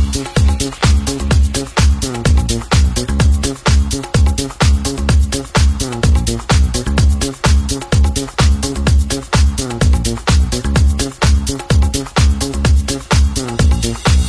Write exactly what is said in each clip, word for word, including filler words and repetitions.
We'll be right back.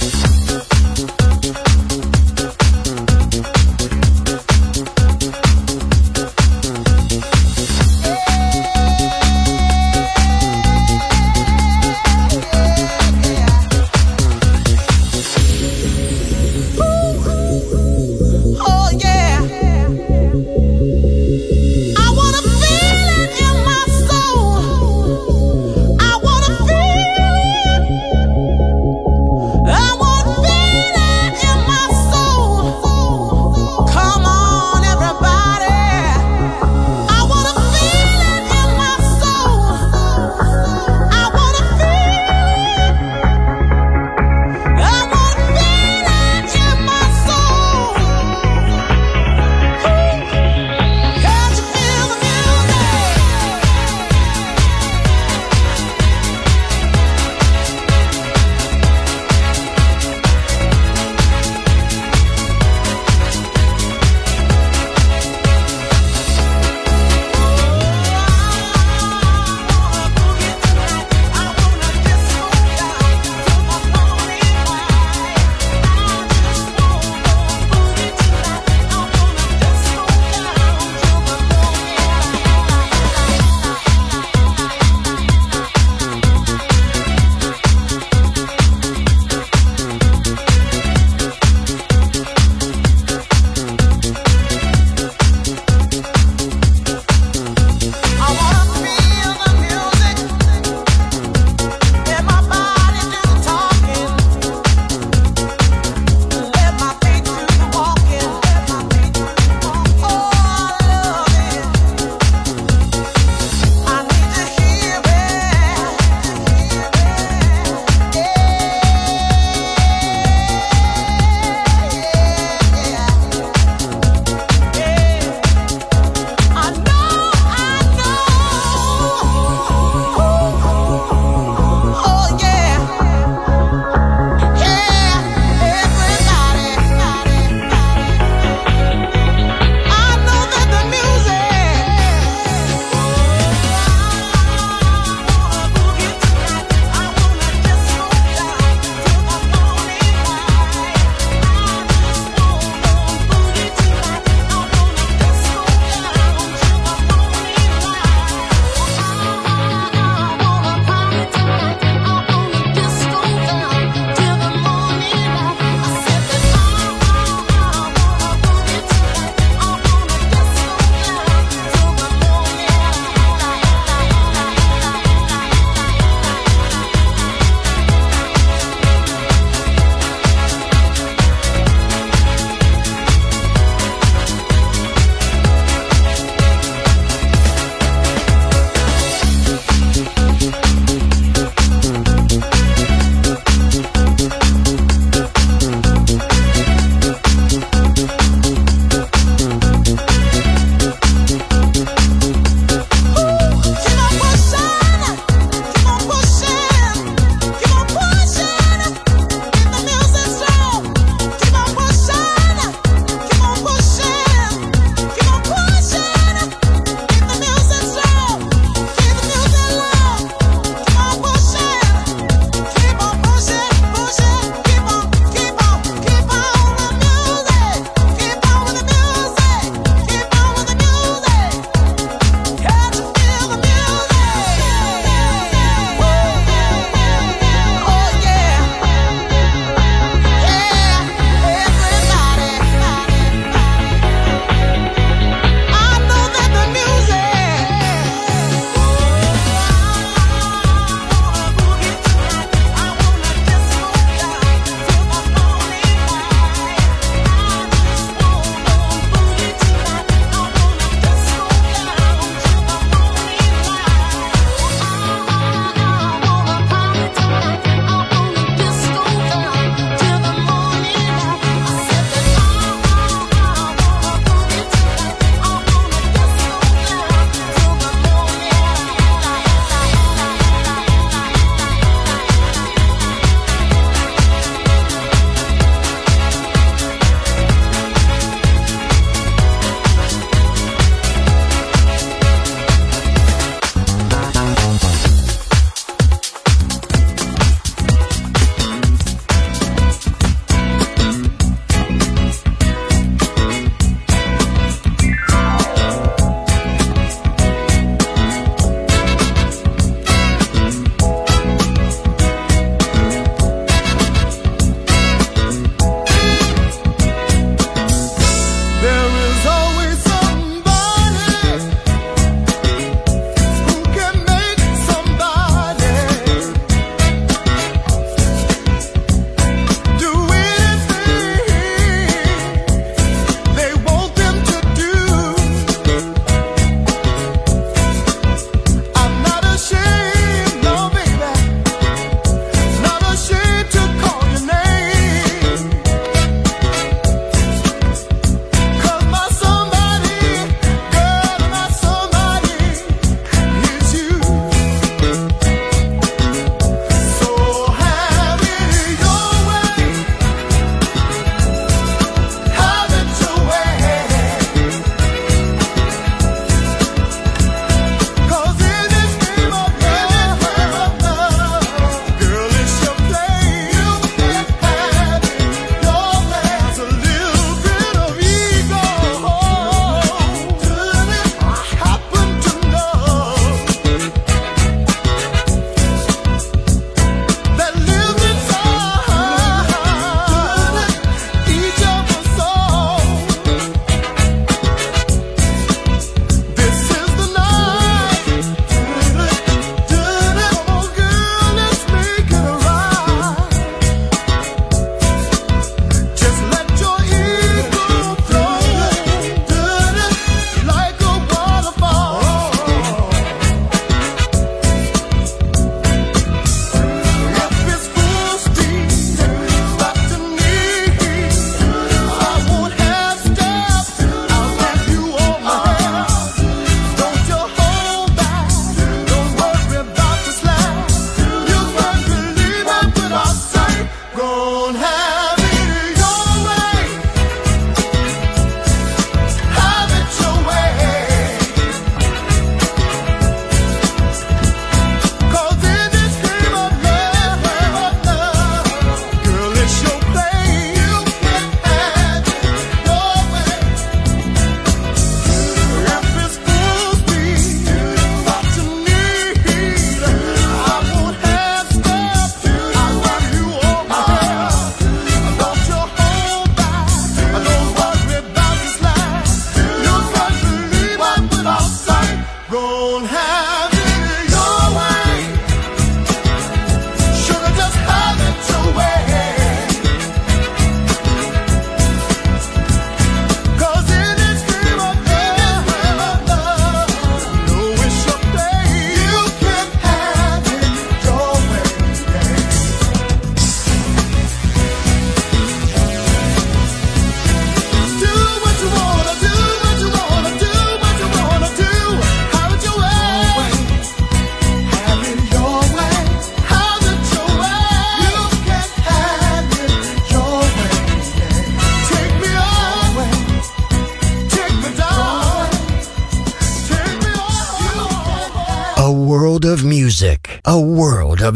of music, a world of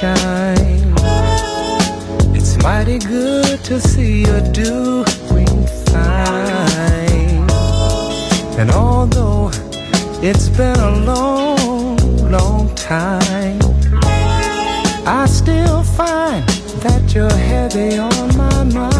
Shine. It's mighty good to see you doing fine. And although it's been a long, long time, I still find that you're heavy on my mind.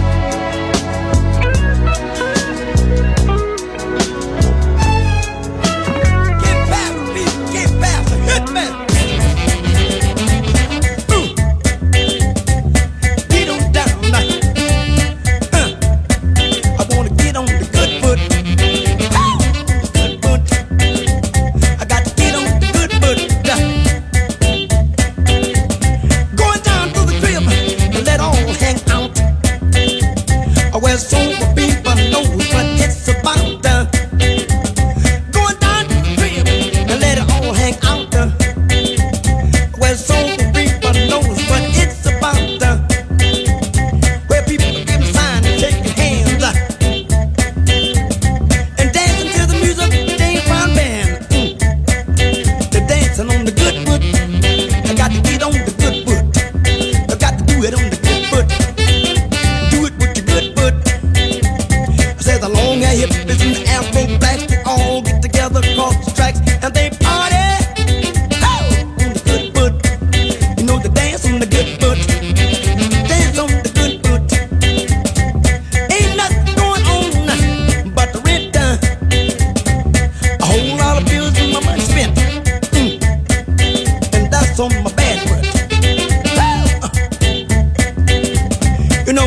But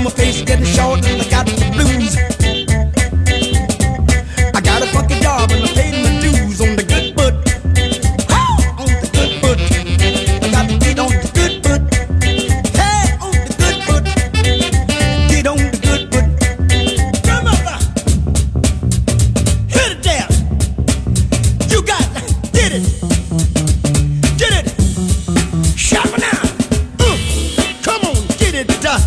my face getting short and I got the blues. I got a funky job and I paid my dues on the good foot. On the good foot. I got to get on the good foot. Hey, on the good foot. Get on the good foot. Grandmother, hit it there. You got it. Did it. Get it. Sharpen now. Mm. Come on, get it done.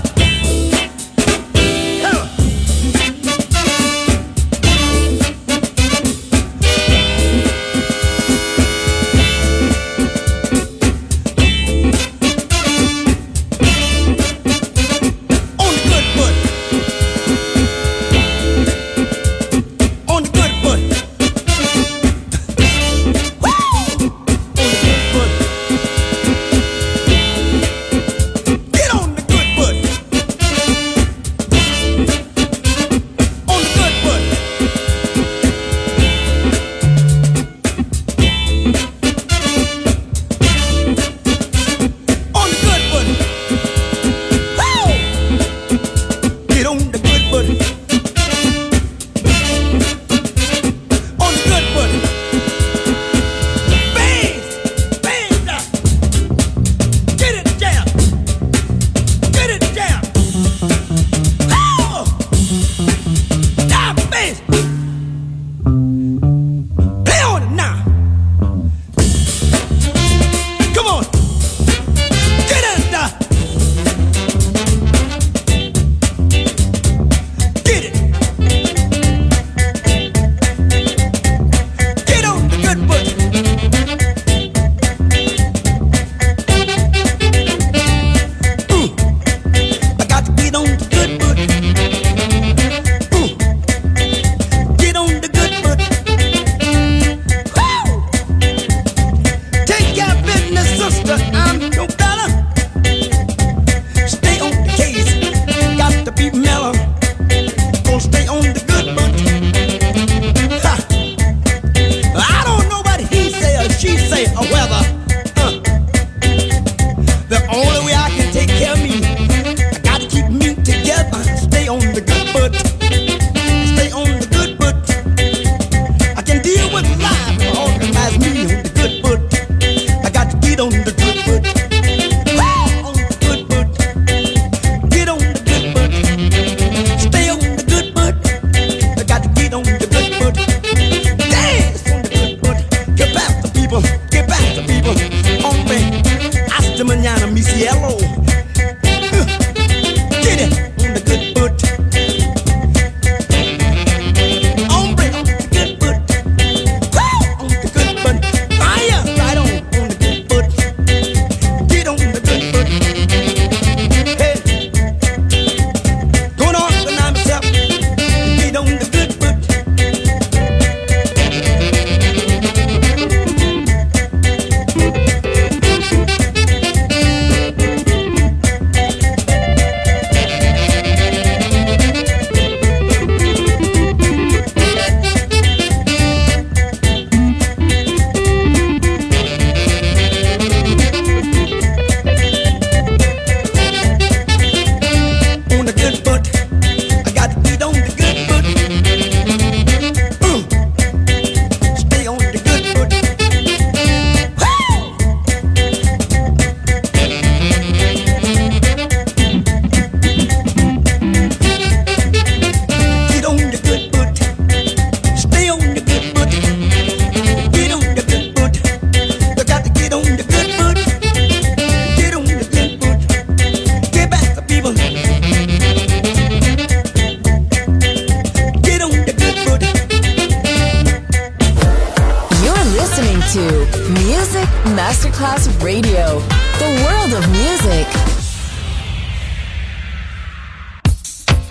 Music Masterclass Radio, the world of music.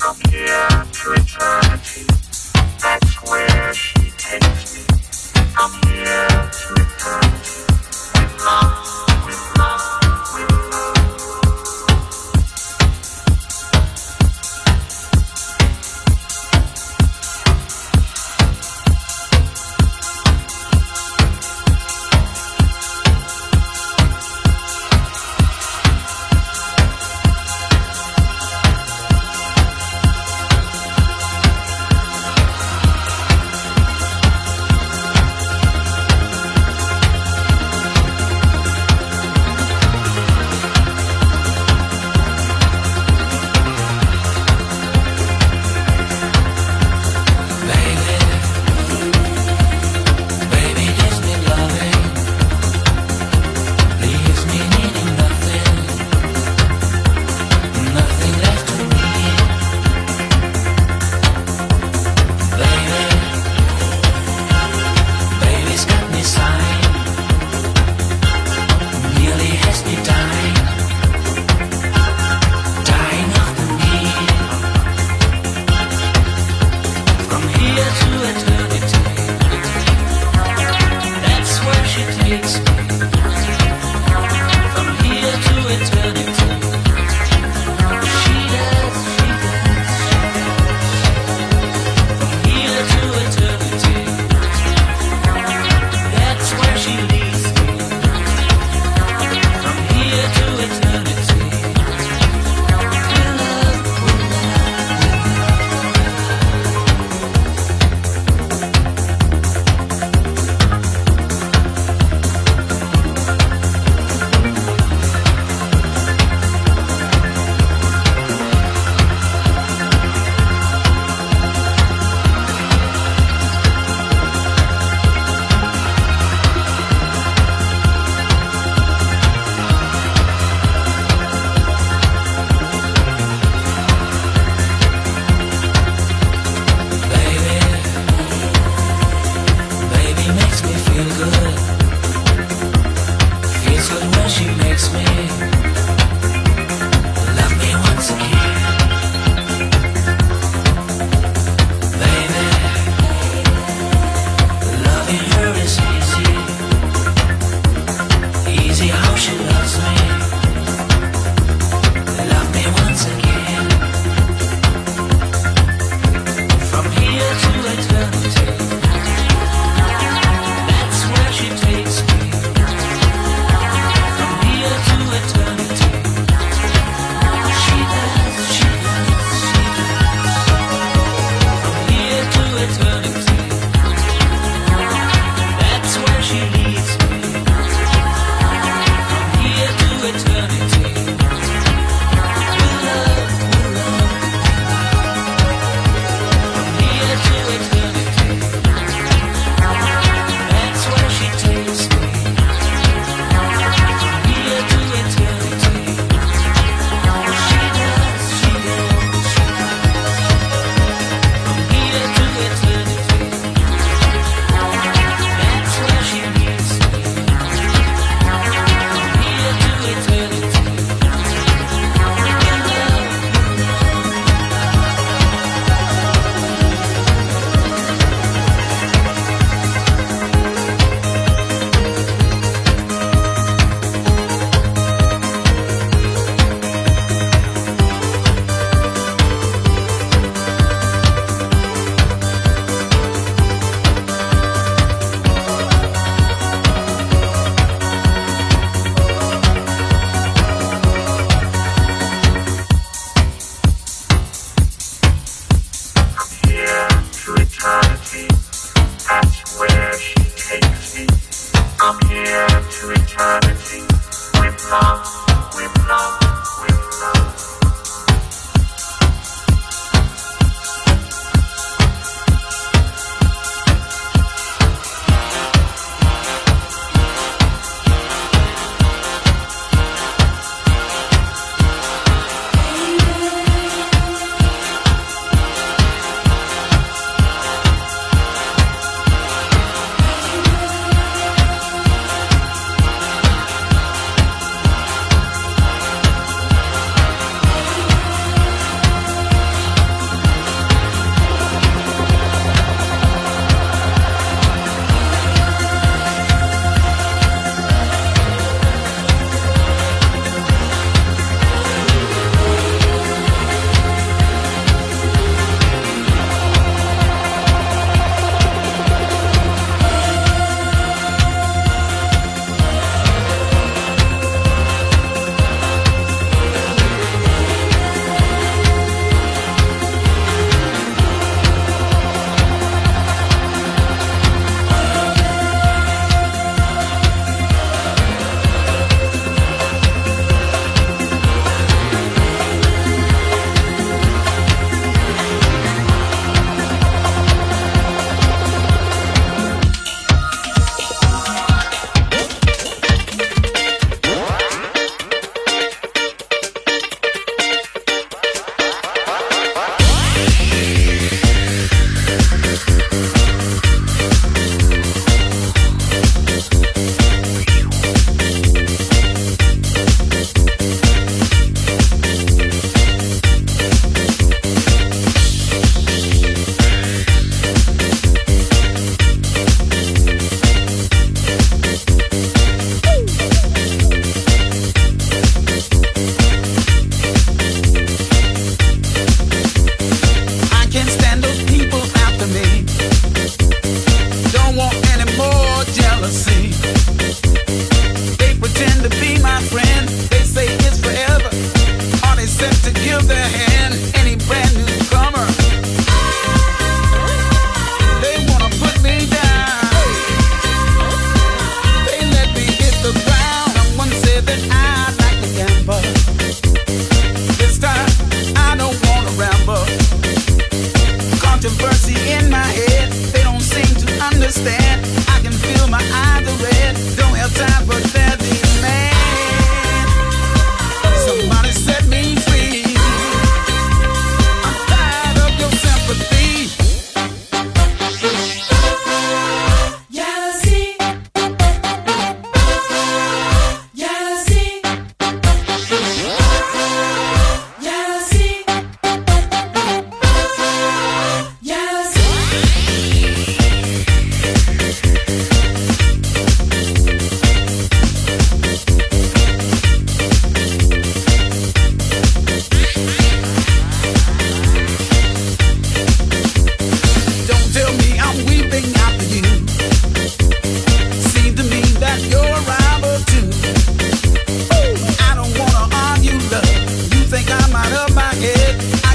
I'm here to eternity, that's where she takes me. I'm here to eternity, with love, with love, with love.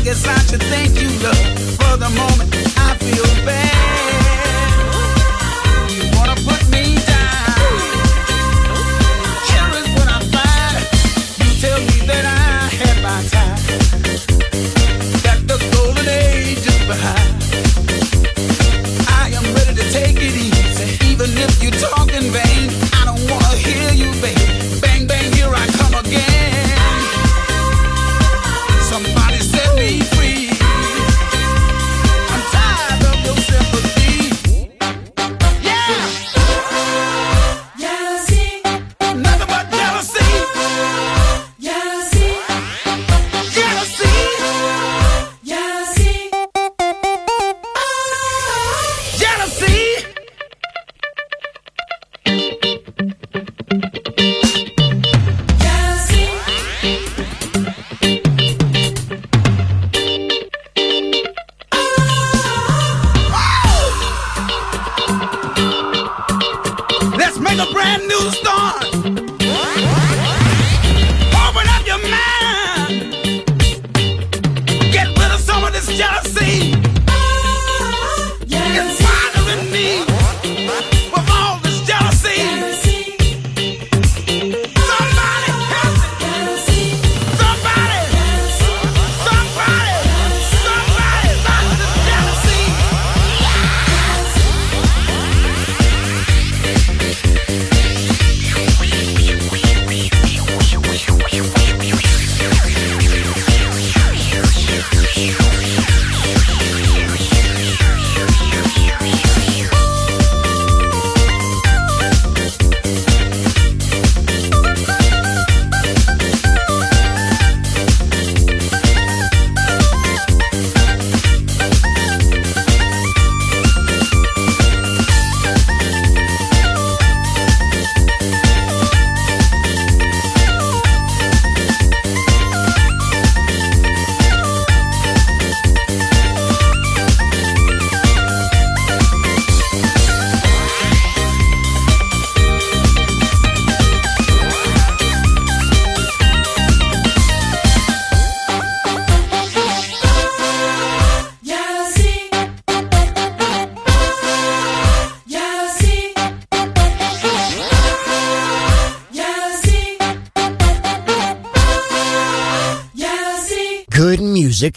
guess I should thank you, love, for the moment I feel bad. You wanna put me down? Here is what I find. You tell me that I had my time, that the golden age is behind. I am ready to take it easy, even if you talk in vain. I don't wanna hear you, babe. Bang, bang, here I come again. Somebody set me free. I'm tired of your sympathy. Yeah. Jealousy. Nothing but jealousy. Jealousy. Jealousy. Jealousy. Jealousy. Music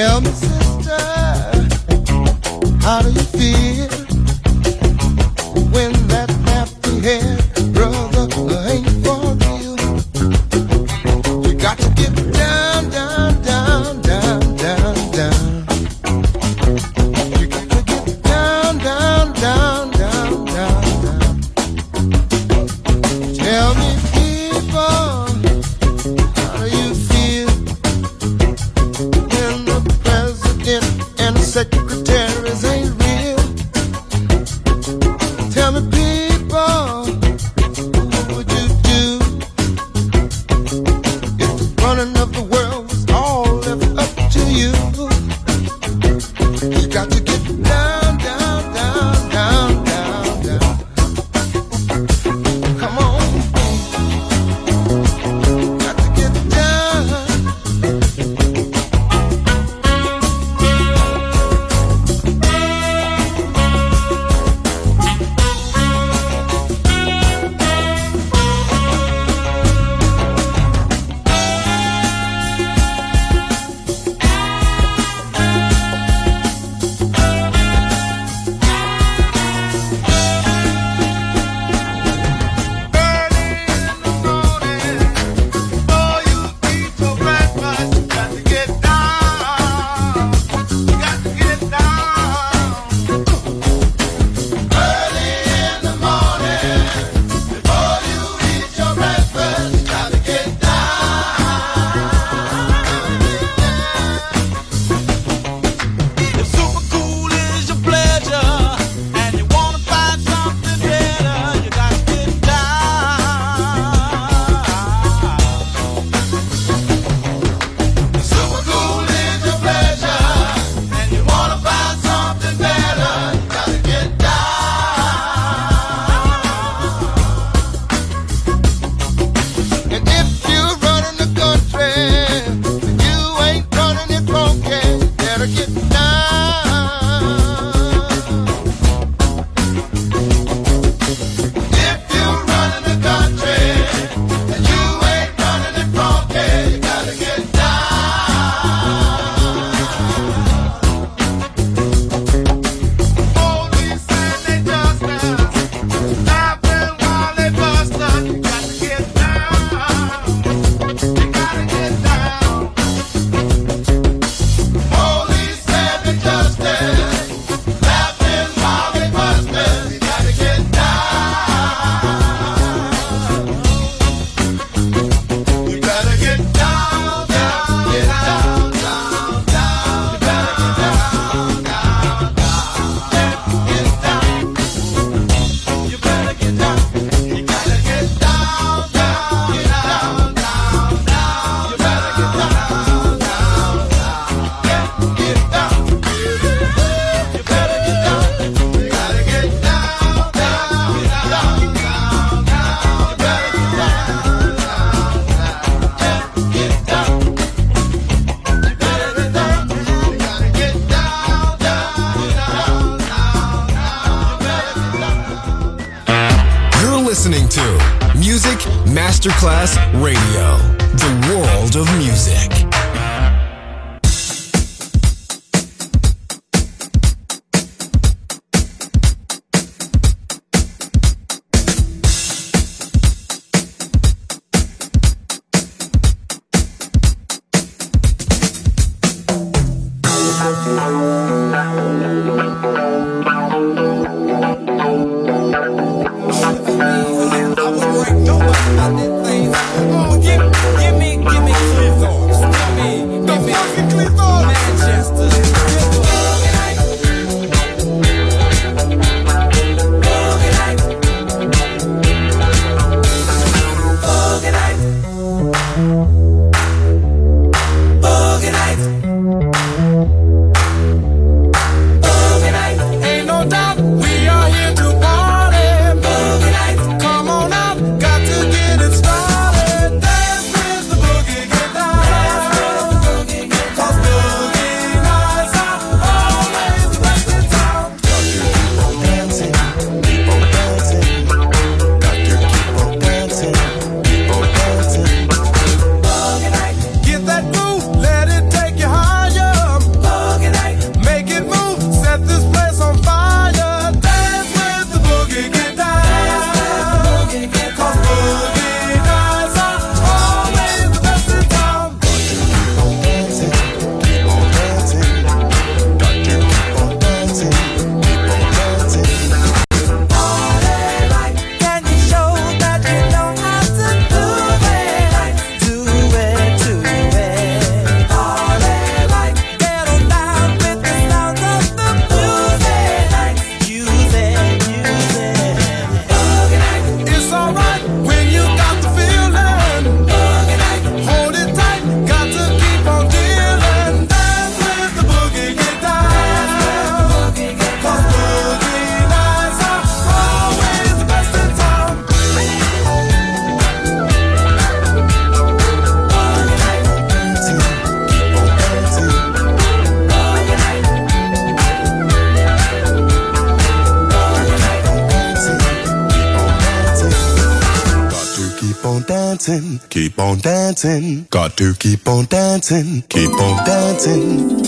Tell me, sister, how do you feel when that nappy haired brother ain't for real? You got to get down, down, down, down, down, down. You got to get down, down, down, down, down, down. Tell me, people. Secretaries ain't real. Tell me, people, what would you do if the running of the world was all left up to you? You got to get down, down, down, down, down, down. Come on, got to get down. Masterclass Radio, the world of music. dancing, keep on dancing, got to keep on dancing, keep on dancing.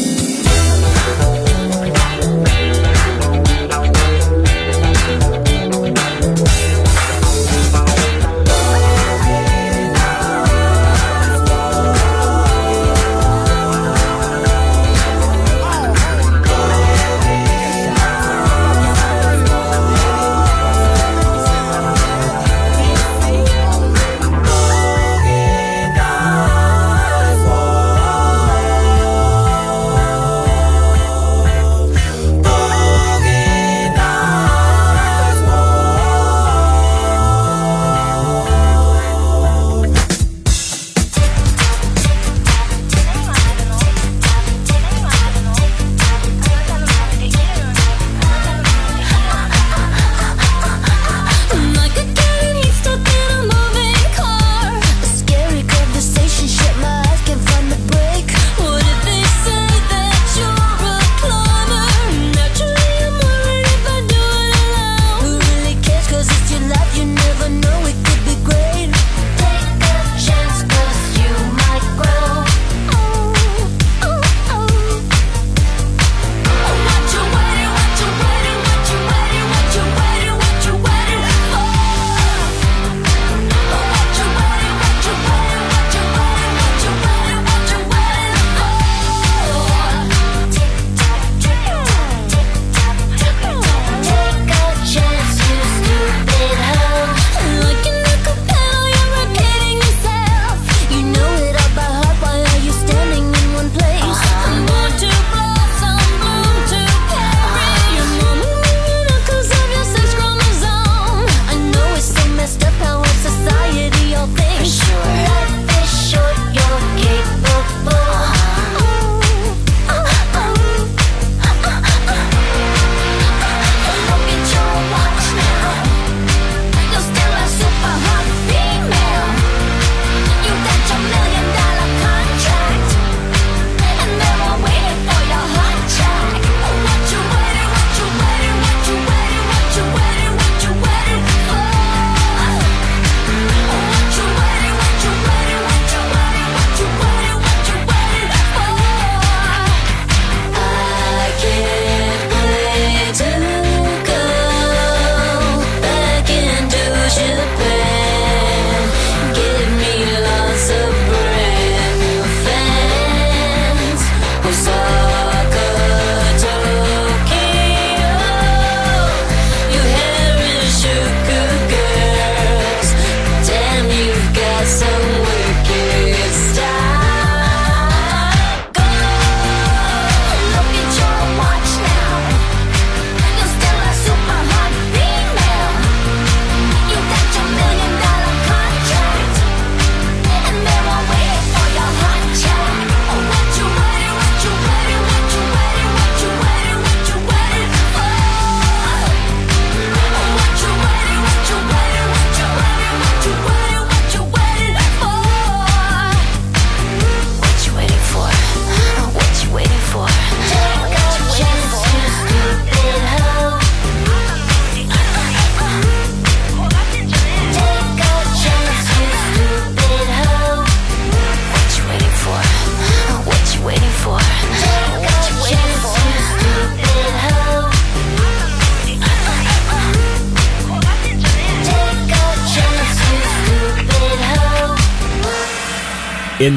In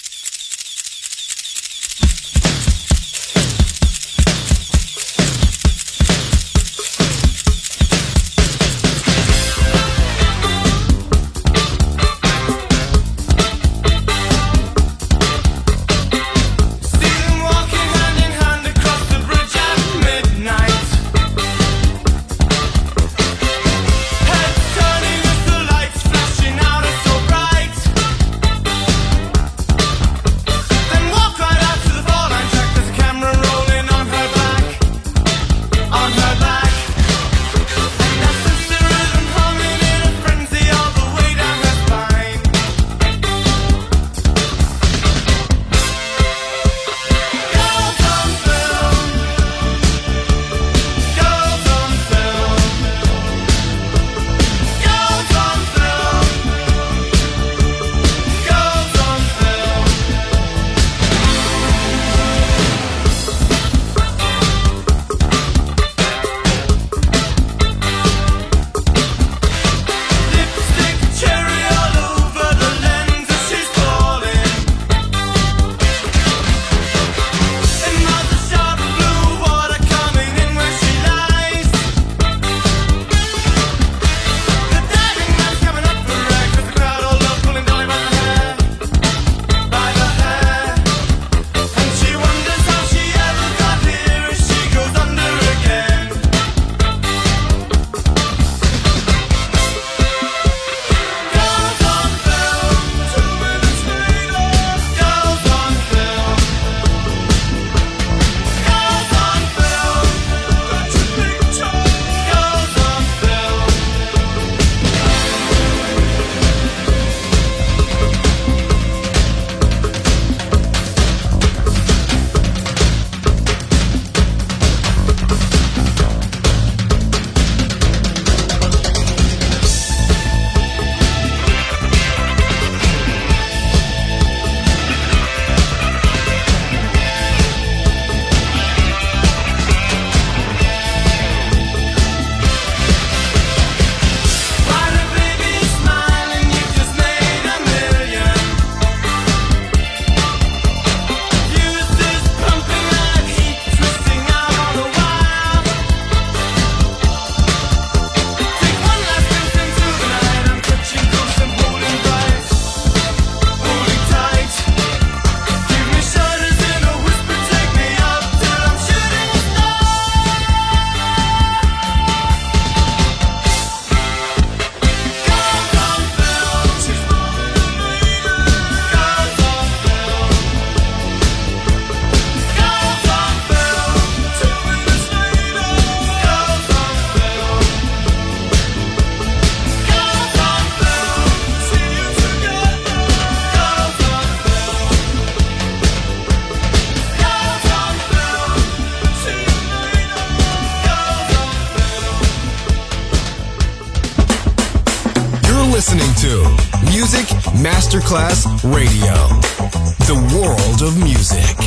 listening to Music Masterclass Radio, the world of music.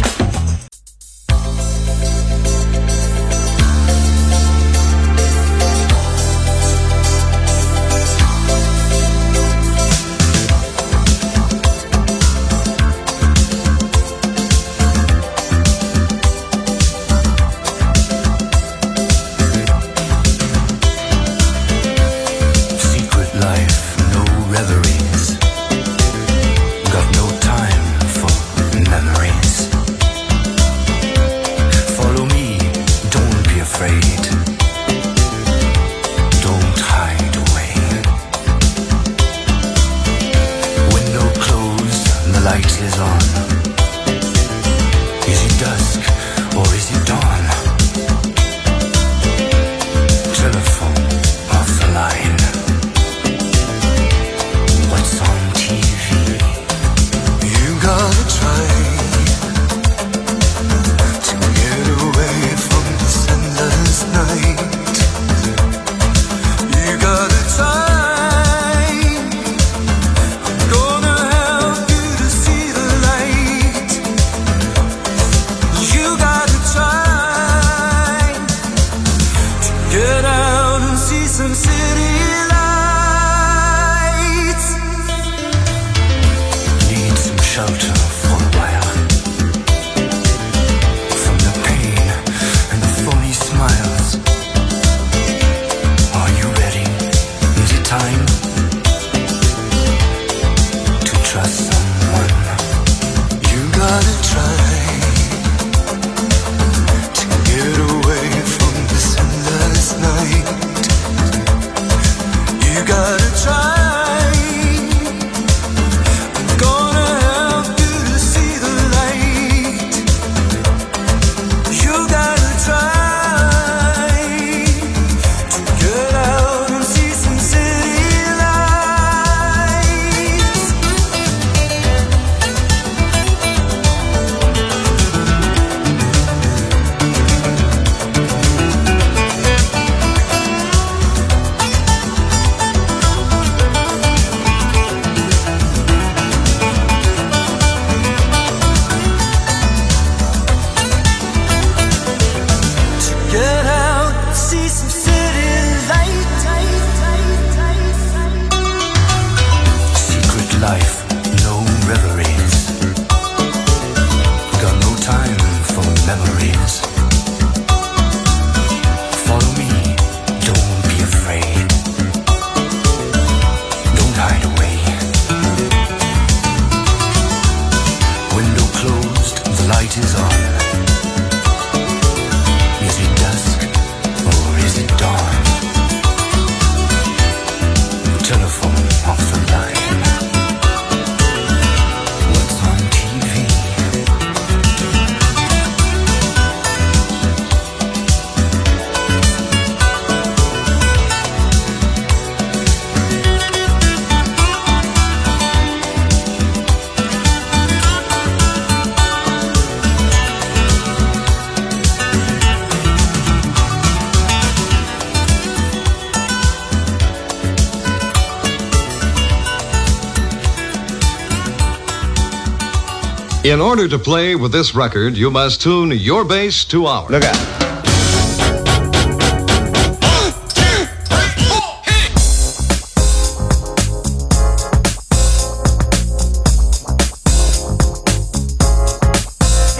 In order to play with this record, you must tune your bass to ours. Look out.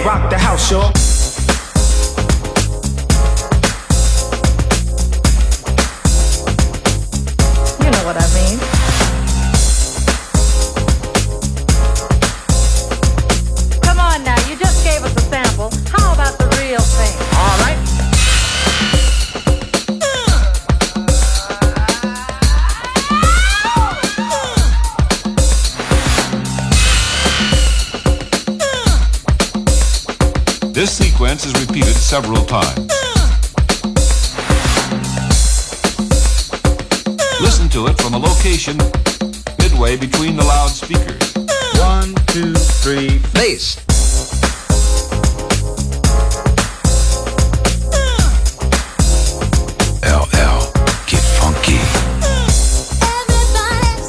Rock the house, y'all. You know what I mean. This sequence is repeated several times. Listen to it from a location midway between the loudspeakers. One, two, three, bass. L L, get funky. Everybody's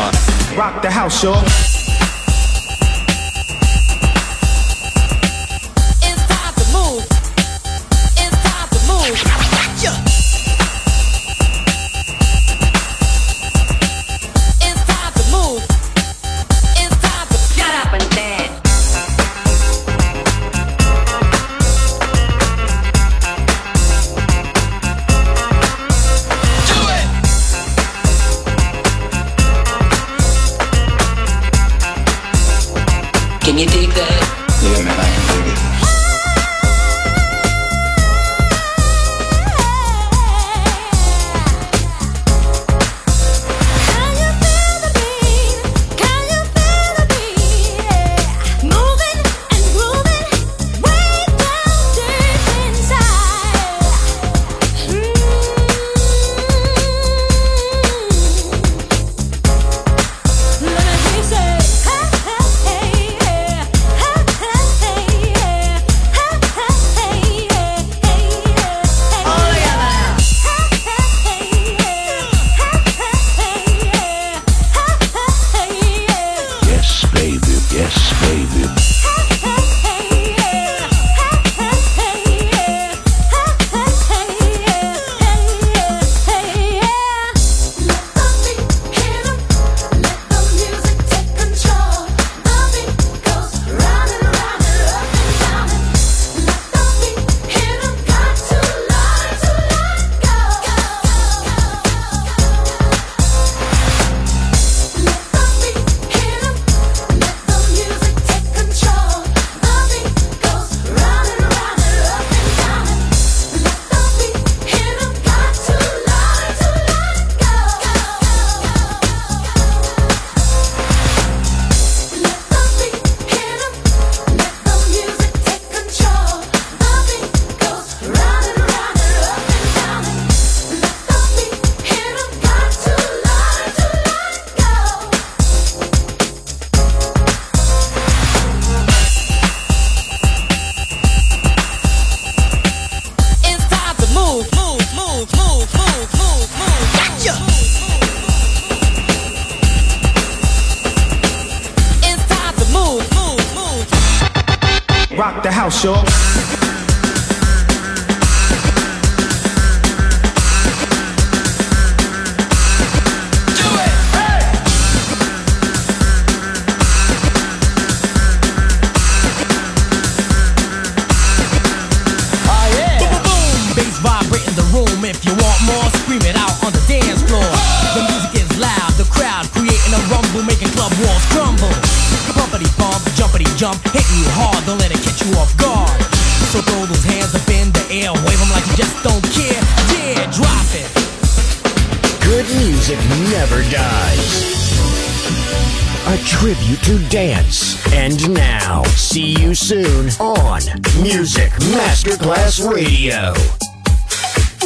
on. Rock the house, y'all. It's time to move. It's time to move. Yeah. It's time to move. It's time to shut up and dance. Can you dig that? Yeah, man, I can dig it. Can you feel the beat? Can you feel the beat? Yeah. Moving and grooving, way down deep inside. Mm-hmm. Let me say, hey, hey, hey. Rock the house, y'all. Jump, hit you hard, don't let it catch you off guard. So throw those hands up in the air, wave them like you just don't care. Yeah, drop it. Good music never dies. A tribute to dance. And now, see you soon on Music Masterclass Radio.